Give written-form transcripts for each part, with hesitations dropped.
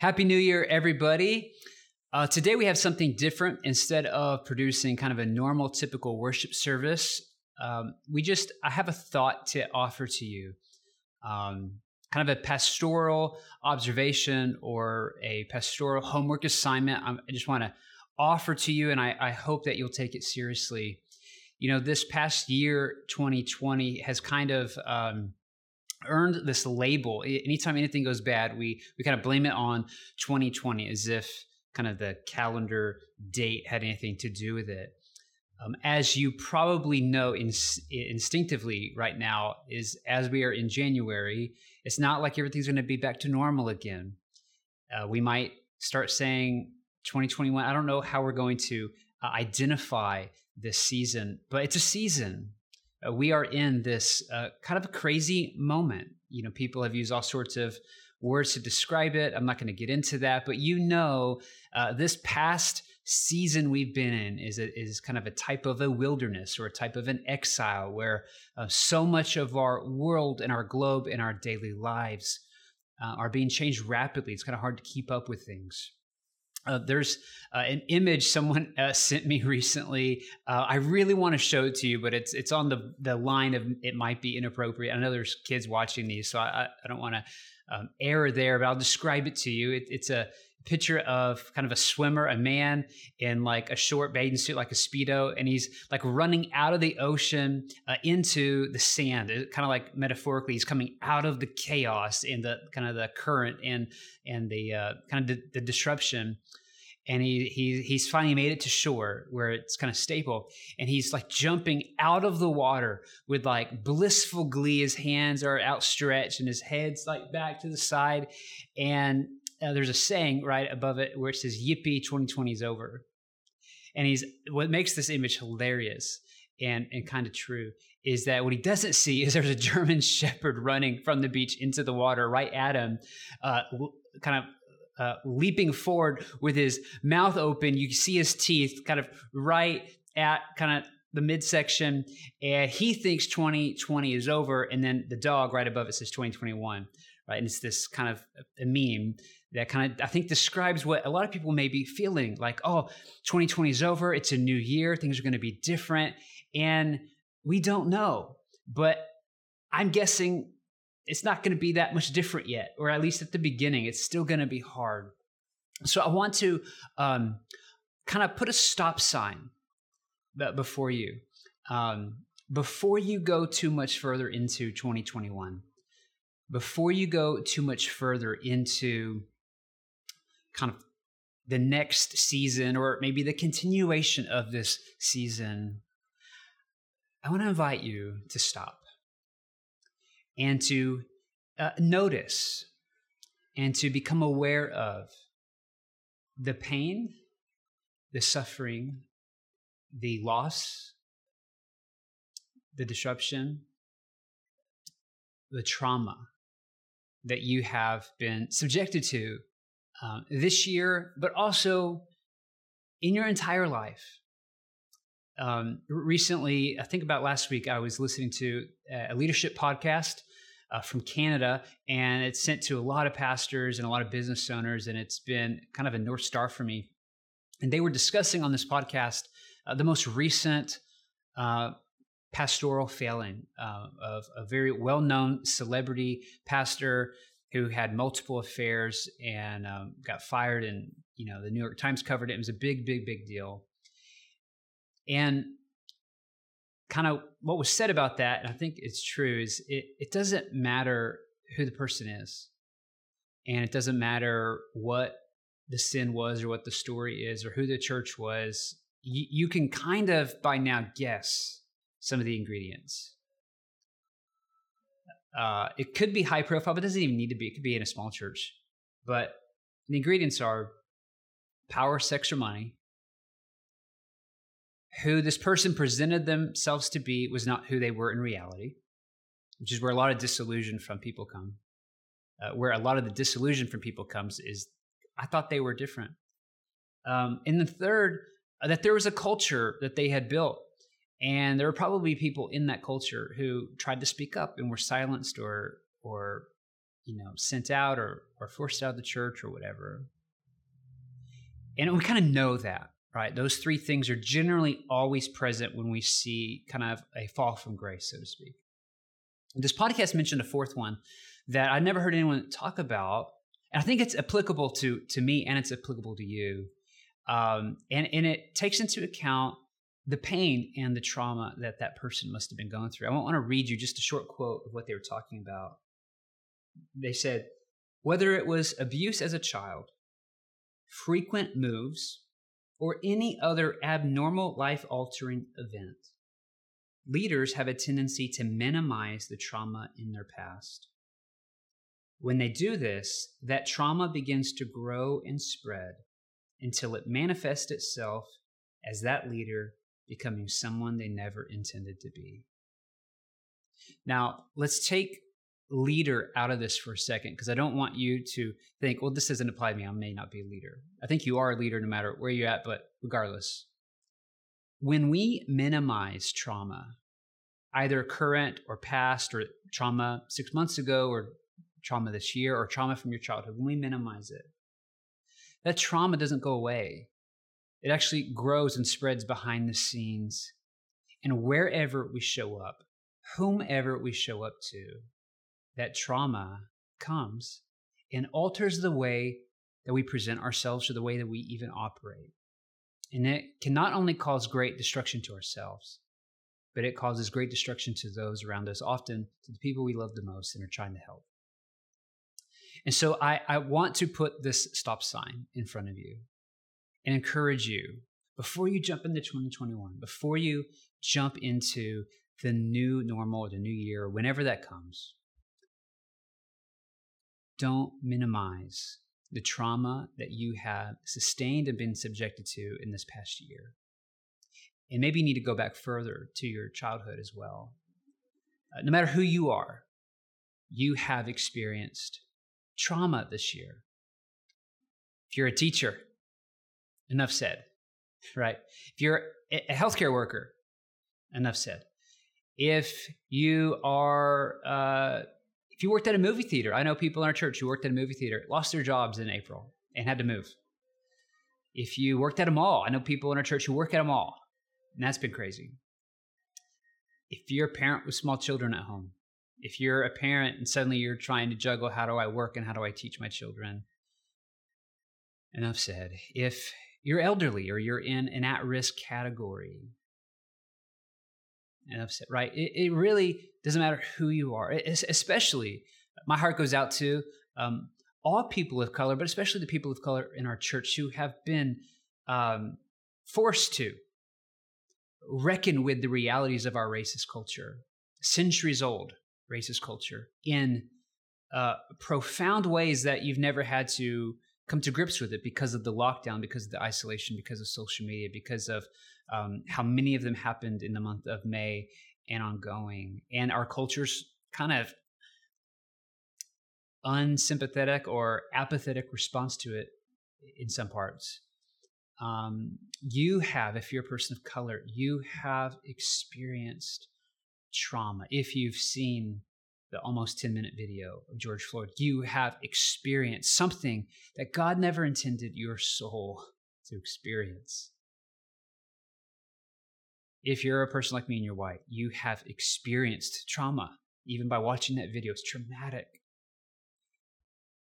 Happy New Year, everybody. Today we have something different. Instead of producing kind of a normal, typical worship service, I have a thought to offer to you. Kind of a pastoral observation or a pastoral homework assignment I just want to offer to you, and I hope that you'll take it seriously. You know, this past year, 2020, has kind of earned this label. Anytime anything goes bad, we kind of blame it on 2020 as if kind of the calendar date had anything to do with it. As you probably know instinctively right now, is as we are in January, it's not like everything's going to be back to normal again. We might start saying 2021, I don't know how we're going to identify this season, but it's a season. We are in this kind of a crazy moment. You know, people have used all sorts of words to describe it. I'm not going to get into that, but you know, this past season we've been in is kind of a type of a wilderness or a type of an exile where so much of our world and our globe and our daily lives are being changed rapidly. It's kind of hard to keep up with things. There's an image someone sent me recently. I really want to show it to you, but it's on the line of it might be inappropriate. I know there's kids watching these, so I don't want to err there, but I'll describe it to you. It's a picture of kind of a swimmer, a man in like a short bathing suit, like a Speedo, and he's like running out of the ocean into the sand. It kind of like metaphorically, he's coming out of the chaos and the kind of the current and the kind of the disruption. And he's finally made it to shore where it's kind of stable. And he's like jumping out of the water with like blissful glee. His hands are outstretched and his head's like back to the side. And there's a saying right above it where it says, "Yippee, 2020 is over." And what makes this image hilarious and kind of true is that what he doesn't see is there's a German shepherd running from the beach into the water right at him, kind of leaping forward with his mouth open. You see his teeth kind of right at kind of the midsection, and he thinks 2020 is over, and then the dog right above it says 2021, right? And it's this kind of a meme that kind of, I think, describes what a lot of people may be feeling, like, oh, 2020 is over, it's a new year, things are going to be different, and we don't know, but I'm guessing it's not going to be that much different yet, or at least at the beginning, it's still going to be hard. So I want to kind of put a stop sign before you, before you go too much further into 2021, before you go too much further into kind of the next season, or maybe the continuation of this season, I want to invite you to stop. And to notice and to become aware of the pain, the suffering, the loss, the disruption, the trauma that you have been subjected to this year, but also in your entire life. Recently, I think about last week, I was listening to a leadership podcast from Canada, and it's sent to a lot of pastors and a lot of business owners, and it's been kind of a North Star for me. And they were discussing on this podcast the most recent pastoral failing of a very well-known celebrity pastor who had multiple affairs and got fired, and you know, the New York Times covered it. It was a big, big, big deal. And kind of what was said about that, and I think it's true, is it doesn't matter who the person is, and it doesn't matter what the sin was or what the story is or who the church was. You can kind of by now guess some of the ingredients. It could be high profile, but it doesn't even need to be. It could be in a small church. But the ingredients are power, sex, or money. Who this person presented themselves to be was not who they were in reality, which is where a lot of disillusion from people come. Where a lot of the disillusion from people comes is, I thought they were different. And the third, that there was a culture that they had built, and there were probably people in that culture who tried to speak up and were silenced or sent out or forced out of the church or whatever. And we kind of know that, right? Those three things are generally always present when we see kind of a fall from grace, so to speak. This podcast mentioned a fourth one that I've never heard anyone talk about. And I think it's applicable to me and it's applicable to you. And it takes into account the pain and the trauma that that person must have been going through. I want to read you just a short quote of what they were talking about. They said, whether it was abuse as a child, frequent moves, or any other abnormal life-altering event, leaders have a tendency to minimize the trauma in their past. When they do this, that trauma begins to grow and spread until it manifests itself as that leader becoming someone they never intended to be. Now, let's take leader out of this for a second, because I don't want you to think, well, this doesn't apply to me. I may not be a leader. I think you are a leader no matter where you're at, but regardless. When we minimize trauma, either current or past or trauma 6 months ago or trauma this year or trauma from your childhood, when we minimize it, that trauma doesn't go away. It actually grows and spreads behind the scenes. And wherever we show up, whomever we show up to, that trauma comes and alters the way that we present ourselves or the way that we even operate. And it can not only cause great destruction to ourselves, but it causes great destruction to those around us, often to the people we love the most and are trying to help. And so I want to put this stop sign in front of you and encourage you, before you jump into 2021, before you jump into the new normal or the new year, whenever that comes, don't minimize the trauma that you have sustained and been subjected to in this past year. And maybe you need to go back further to your childhood as well. No matter who you are, you have experienced trauma this year. If you're a teacher, enough said, right? If you're a healthcare worker, enough said. If you worked at a movie theater, I know people in our church who worked at a movie theater, lost their jobs in April and had to move. If you worked at a mall, I know people in our church who work at a mall, and that's been crazy. If you're a parent with small children at home, if you're a parent and suddenly you're trying to juggle, how do I work and how do I teach my children? Enough said. If you're elderly or you're in an at-risk category, and upset, right? It really doesn't matter who you are. Especially, my heart goes out to all people of color, but especially the people of color in our church who have been forced to reckon with the realities of our racist culture, centuries-old racist culture, in profound ways that you've never had to come to grips with it because of the lockdown, because of the isolation, because of social media, because of how many of them happened in the month of May and ongoing. And our culture's kind of unsympathetic or apathetic response to it in some parts. You have, if you're a person of color, you have experienced trauma. If you've seen the almost 10-minute video of George Floyd, you have experienced something that God never intended your soul to experience. If you're a person like me and you're white, you have experienced trauma, even by watching that video. It's traumatic.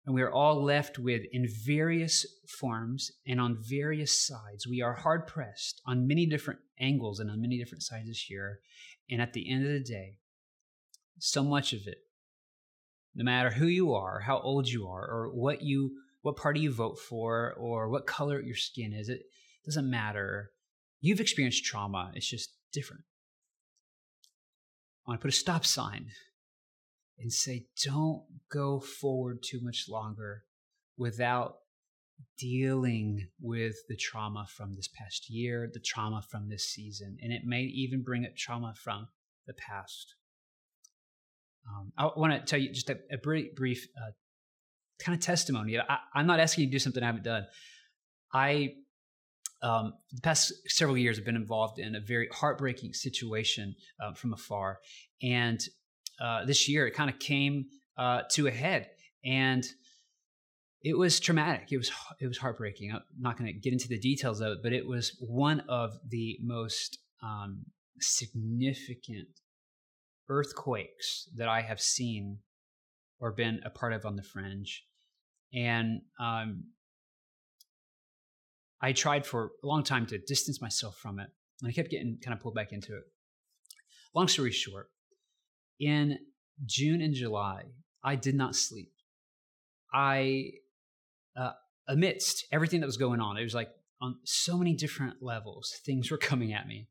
And we are all left with, in various forms and on various sides, we are hard-pressed on many different angles and on many different sides this year. And at the end of the day, so much of it, no matter who you are, how old you are, or what party you vote for, or what color your skin is, it doesn't matter. You've experienced trauma. It's just different. I want to put a stop sign and say, don't go forward too much longer without dealing with the trauma from this past year, the trauma from this season, and it may even bring up trauma from the past. I want to tell you just a brief kind of testimony. I'm not asking you to do something I haven't done. The past several years have been involved in a very heartbreaking situation from afar. And this year, it kind of came to a head. And it was traumatic. It was heartbreaking. I'm not going to get into the details of it, but it was one of the most significant earthquakes that I have seen or been a part of on the fringe. And I tried for a long time to distance myself from it, and I kept getting kind of pulled back into it. Long story short, in June and July, I did not sleep. Amidst everything that was going on, it was like on so many different levels, things were coming at me.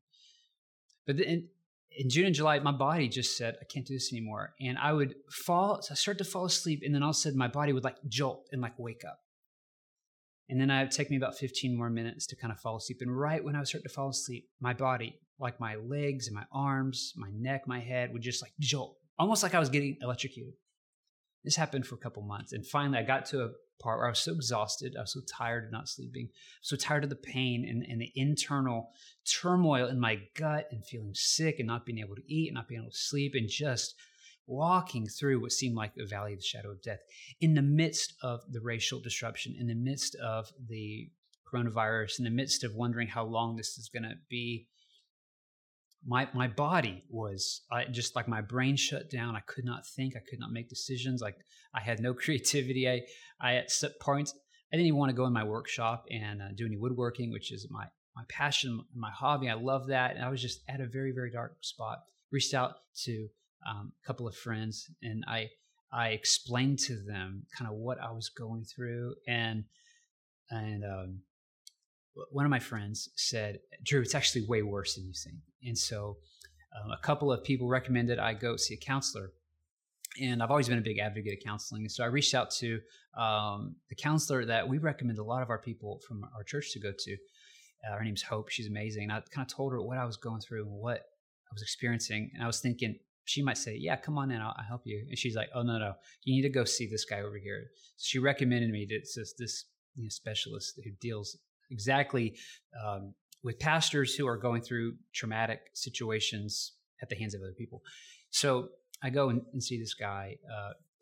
But then in June and July, my body just said, I can't do this anymore. And I would start to fall asleep. And then all of a sudden my body would like jolt and like wake up. And then it would take me about 15 more minutes to kind of fall asleep. And right when I would start to fall asleep, my body, like my legs and my arms, my neck, my head would just like jolt, almost like I was getting electrocuted. This happened for a couple months. And finally I got to a part where I was so exhausted. I was so tired of not sleeping, so tired of the pain and the internal turmoil in my gut and feeling sick and not being able to eat and not being able to sleep and just walking through what seemed like a valley of the shadow of death in the midst of the racial disruption, in the midst of the coronavirus, in the midst of wondering how long this is going to be. My body was just like my brain shut down. I could not think. I could not make decisions. Like I had no creativity. I at points I didn't even want to go in my workshop and do any woodworking, which is my passion, my hobby. I love that. And I was just at a very, very dark spot. Reached out to a couple of friends, and I explained to them kind of what I was going through. And one of my friends said, Drew, it's actually way worse than you think. And so a couple of people recommended I go see a counselor. And I've always been a big advocate of counseling. And so I reached out to the counselor that we recommend a lot of our people from our church to go to. Her name's Hope. She's amazing. And I kind of told her what I was going through and what I was experiencing. And I was thinking, she might say, yeah, come on in. I'll help you. And she's like, oh, no, you need to go see this guy over here. So she recommended me to this specialist who deals exactly with pastors who are going through traumatic situations at the hands of other people. So I go and see this guy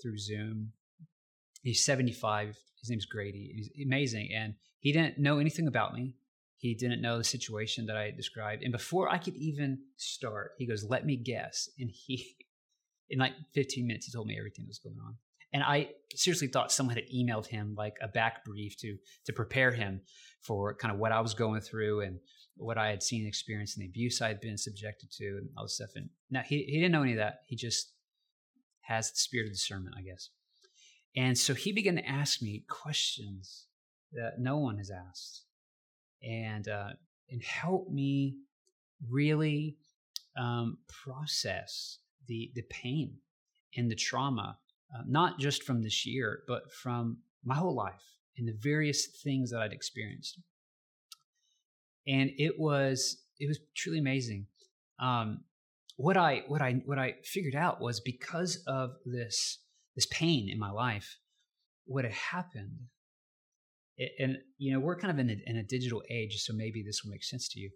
through Zoom. He's 75. His name's Grady. He's amazing. And he didn't know anything about me. He didn't know the situation that I described. And before I could even start, he goes, let me guess. And he, in like 15 minutes, he told me everything that was going on. And I seriously thought someone had emailed him like a back brief to prepare him for kind of what I was going through and what I had seen and experienced and the abuse I had been subjected to and all this stuff. And now he didn't know any of that. He just has the spirit of discernment, I guess. And so he began to ask me questions that no one has asked and help me really process the pain and the trauma. Not just from this year, but from my whole life and the various things that I'd experienced. And it was truly amazing. What I figured out was because of this pain in my life, what had happened, and you know, we're kind of in a digital age, so maybe this will make sense to you.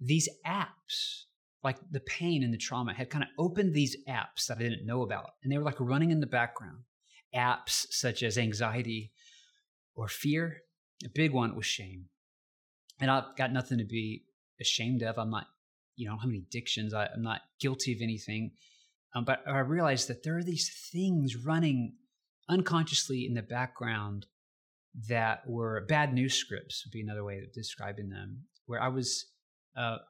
These apps, like the pain and the trauma had kind of opened these apps that I didn't know about. And they were like running in the background. Apps such as anxiety or fear. A big one was shame. And I've got nothing to be ashamed of. I'm not, I don't have any addictions. I'm not guilty of anything. But I realized that there are these things running unconsciously in the background that were bad news scripts, would be another way of describing them, where I was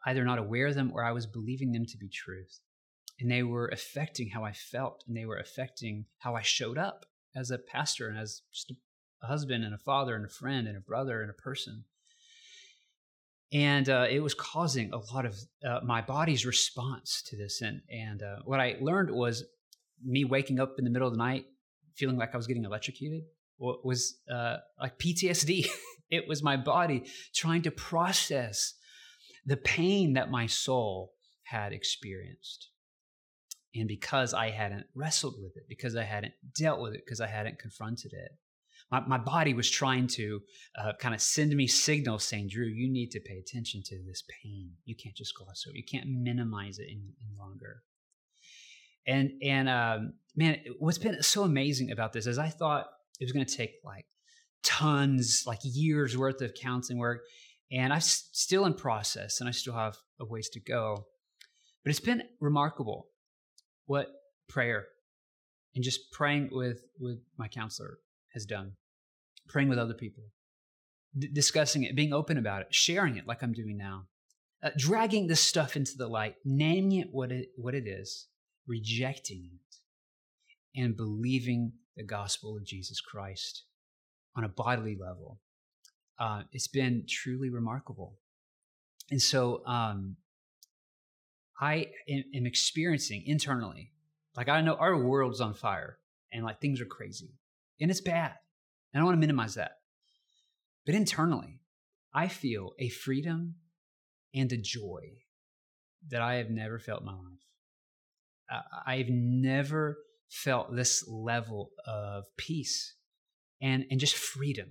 either not aware of them or I was believing them to be truth. And they were affecting how I felt, and they were affecting how I showed up as a pastor and as just a husband and a father and a friend and a brother and a person. And it was causing a lot of my body's response to this. And what I learned was me waking up in the middle of the night feeling like I was getting electrocuted was like PTSD. It was my body trying to process the pain that my soul had experienced. And because I hadn't wrestled with it, because I hadn't dealt with it, because I hadn't confronted it, my body was trying to kind of send me signals saying, Drew, you need to pay attention to this pain. You can't just gloss over it. You can't minimize it any longer. And man, what's been so amazing about this is I thought it was going to take like tons, like years worth of counseling work. And I'm still in process and I still have a ways to go, but it's been remarkable what prayer and just praying with my counselor has done, praying with other people, discussing it, being open about it, sharing it like I'm doing now, dragging this stuff into the light, naming it what it is, rejecting it, and believing the gospel of Jesus Christ on a bodily level. It's been truly remarkable. And so I am experiencing internally, like I know our world's on fire and like things are crazy and it's bad. And I don't want to minimize that. But internally, I feel a freedom and a joy that I have never felt in my life. I've never felt this level of peace and just freedom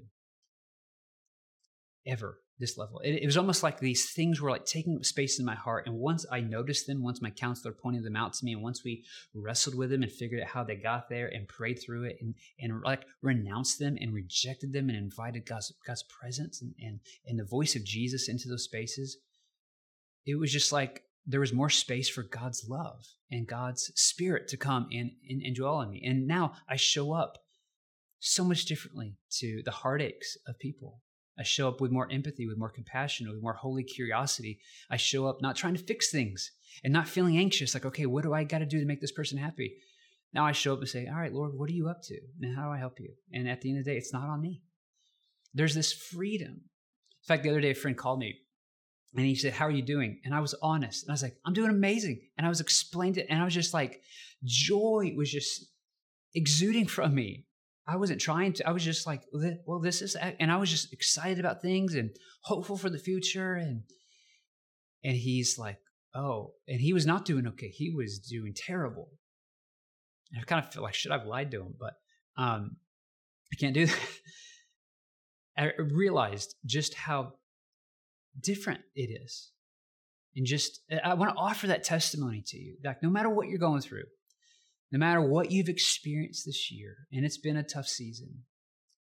ever, this level. It was almost like these things were like taking up space in my heart. And once I noticed them, once my counselor pointed them out to me, and once we wrestled with them and figured out how they got there and prayed through it and like renounced them and rejected them and invited God's presence and the voice of Jesus into those spaces, it was just like there was more space for God's love and God's spirit to come and dwell in me. And now I show up so much differently to the heartaches of people. I show up with more empathy, with more compassion, with more holy curiosity. I show up not trying to fix things and not feeling anxious, like, okay, what do I got to do to make this person happy? Now I show up and say, all right, Lord, what are you up to? And how do I help you? And at the end of the day, it's not on me. There's this freedom. In fact, the other day, a friend called me and he said, how are you doing? And I was honest. And I was like, I'm doing amazing. And I was explained it. And I was just like, joy was just exuding from me. I wasn't trying to, I was just like, well, this is, and I was just excited about things and hopeful for the future. And he's like, oh, and he was not doing okay. He was doing terrible. And I kind of feel like, should I have lied to him? But I can't do that. I realized just how different it is. And just, I want to offer that testimony to you. Like, no matter what you're going through, no matter what you've experienced this year, and it's been a tough season,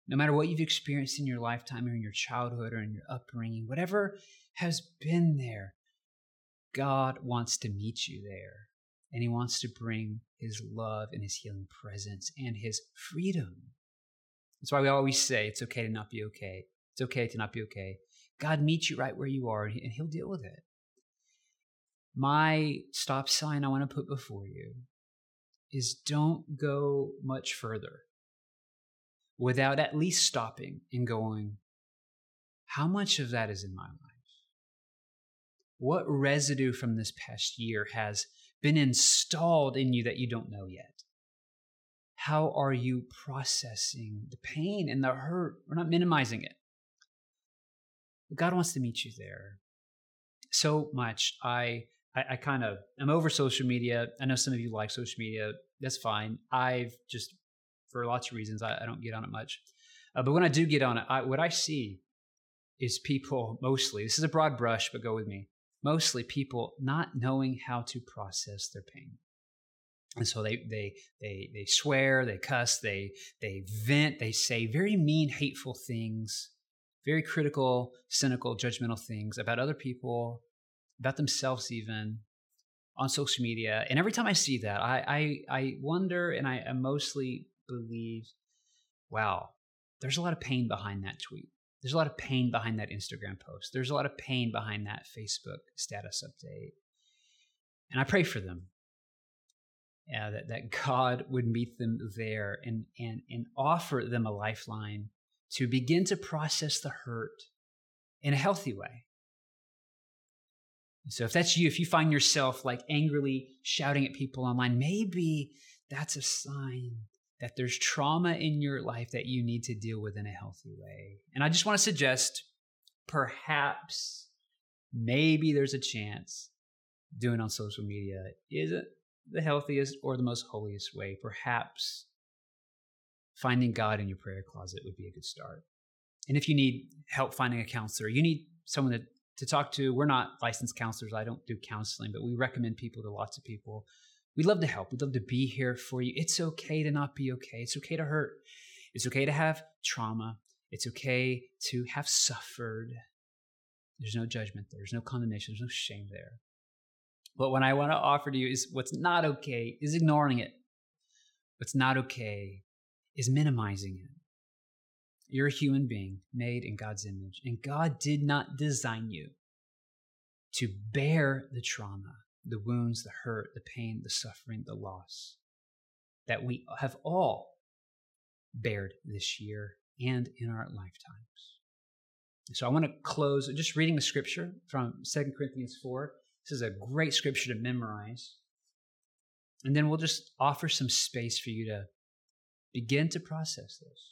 no matter what you've experienced in your lifetime or in your childhood or in your upbringing, whatever has been there, God wants to meet you there. And he wants to bring his love and his healing presence and his freedom. That's why we always say it's okay to not be okay. It's okay to not be okay. God meets you right where you are, and he'll deal with it. My stop sign I want to put before you is don't go much further without at least stopping and going, how much of that is in my life? What residue from this past year has been installed in you that you don't know yet? How are you processing the pain and the hurt? We're not minimizing it. God wants to meet you there so much. I kind of, I'm over social media. I know some of you like social media. That's fine. I've just, for lots of reasons, I don't get on it much. But when I do get on it, what I see is people mostly, this is a broad brush, but go with me, mostly people not knowing how to process their pain. And so they swear, they cuss, they vent, they say very mean, hateful things, very critical, cynical, judgmental things about other people, about themselves even, on social media. And every time I see that, I wonder, and I mostly believe, wow, there's a lot of pain behind that tweet. There's a lot of pain behind that Instagram post. There's a lot of pain behind that Facebook status update. And I pray for them, that God would meet them there and offer them a lifeline to begin to process the hurt in a healthy way. So if that's you, if you find yourself like angrily shouting at people online, maybe that's a sign that there's trauma in your life that you need to deal with in a healthy way. And I just want to suggest perhaps maybe there's a chance doing on social media isn't the healthiest or the most holiest way. Perhaps finding God in your prayer closet would be a good start. And if you need help finding a counselor, you need someone to talk to. We're not licensed counselors. I don't do counseling, but we recommend people to lots of people. We'd love to help. We'd love to be here for you. It's okay to not be okay. It's okay to hurt. It's okay to have trauma. It's okay to have suffered. There's no judgment there. There's no condemnation. There's no shame there. But what I want to offer to you is what's not okay is ignoring it. What's not okay is minimizing it. You're a human being made in God's image, and God did not design you to bear the trauma, the wounds, the hurt, the pain, the suffering, the loss that we have all bared this year and in our lifetimes. So I want to close just reading the scripture from 2 Corinthians 4. This is a great scripture to memorize. And then we'll just offer some space for you to begin to process this.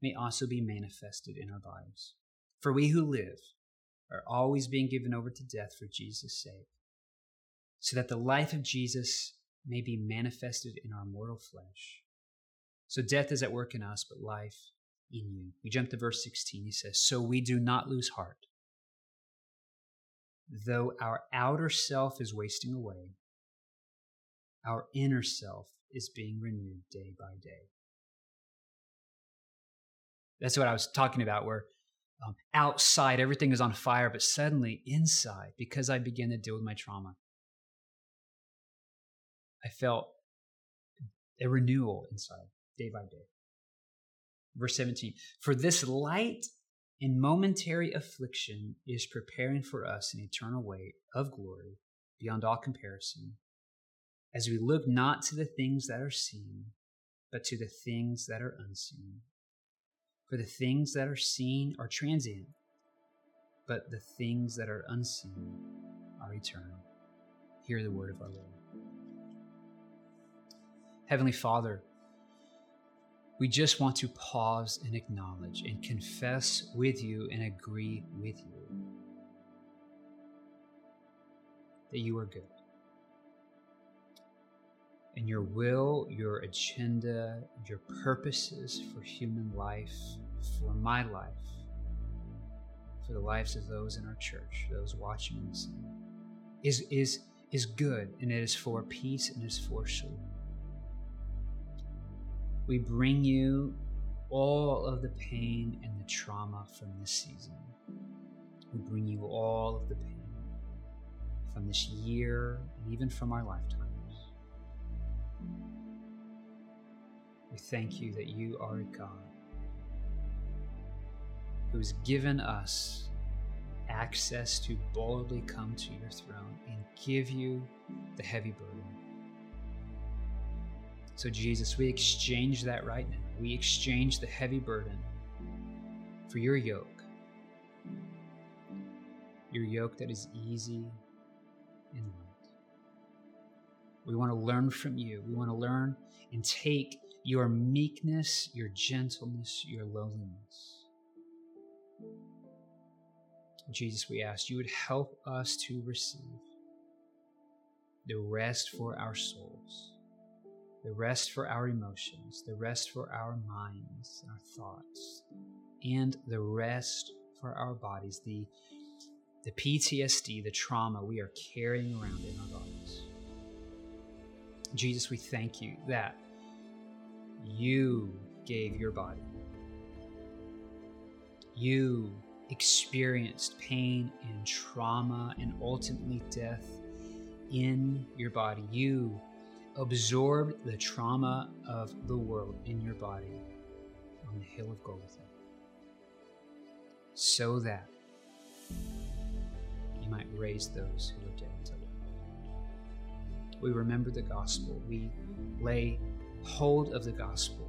may also be manifested in our bodies. For we who live are always being given over to death for Jesus' sake, so that the life of Jesus may be manifested in our mortal flesh. So death is at work in us, but life in you." We jump to verse 16. He says, "So we do not lose heart. Though our outer self is wasting away, our inner self is being renewed day by day." That's what I was talking about, where outside everything is on fire, but suddenly inside, because I began to deal with my trauma, I felt a renewal inside, day by day. Verse 17, "For this light and momentary affliction is preparing for us an eternal weight of glory beyond all comparison, as we look not to the things that are seen, but to the things that are unseen. For the things that are seen are transient, but the things that are unseen are eternal." Hear the word of our Lord. Heavenly Father, we just want to pause and acknowledge and confess with you and agree with you that you are good. And your will, your agenda, your purposes for human life, for my life, for the lives of those in our church, those watching and listening, is good, and it is for peace and it is for shalom. We bring you all of the pain and the trauma from this season. We bring you all of the pain from this year and even from our lifetimes. We thank you that you are a God who has given us access to boldly come to your throne and give you the heavy burden. So Jesus, we exchange that right now. We exchange the heavy burden for your yoke that is easy and light. We want to learn from you. We want to learn and take your meekness, your gentleness, your lowliness. Jesus, we ask you would help us to receive the rest for our souls, the rest for our emotions, the rest for our minds, our thoughts, and the rest for our bodies, the PTSD, the trauma we are carrying around in our bodies. Jesus, we thank you that you gave your body. You experienced pain and trauma and ultimately death in your body. You absorbed the trauma of the world in your body on the hill of Golgotha, so that you might raise those who are dead to life. We remember the gospel. We lay hold of the gospel.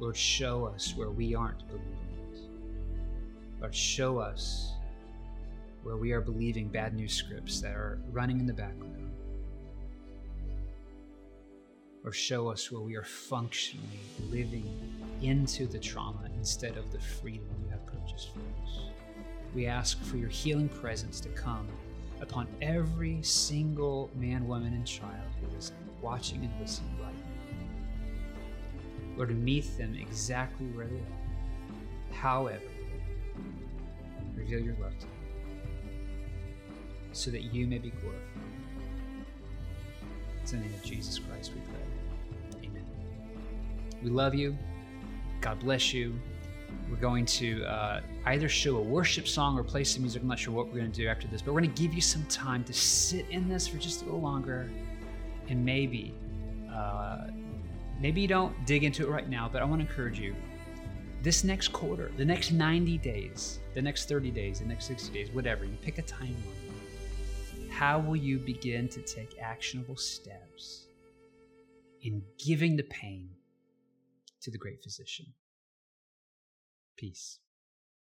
Lord, show us where we aren't believing it. Lord, show us where we are believing bad news scripts that are running in the background, or show us where we are functionally living into the trauma instead of the freedom you have purchased for us. We ask for your healing presence to come upon every single man, woman, and child who is watching and listening right now. Lord, meet them exactly where they are. However, reveal your love to them so that you may be glorified. It's in the name of Jesus Christ we pray. Amen. We love you. God bless you. We're going to either show a worship song or play some music. I'm not sure what we're going to do after this, but we're going to give you some time to sit in this for just a little longer. And maybe you don't dig into it right now, but I want to encourage you. This next quarter, the next 90 days, the next 30 days, the next 60 days, whatever, you pick a timeline. How will you begin to take actionable steps in giving the pain to the great physician? Peace.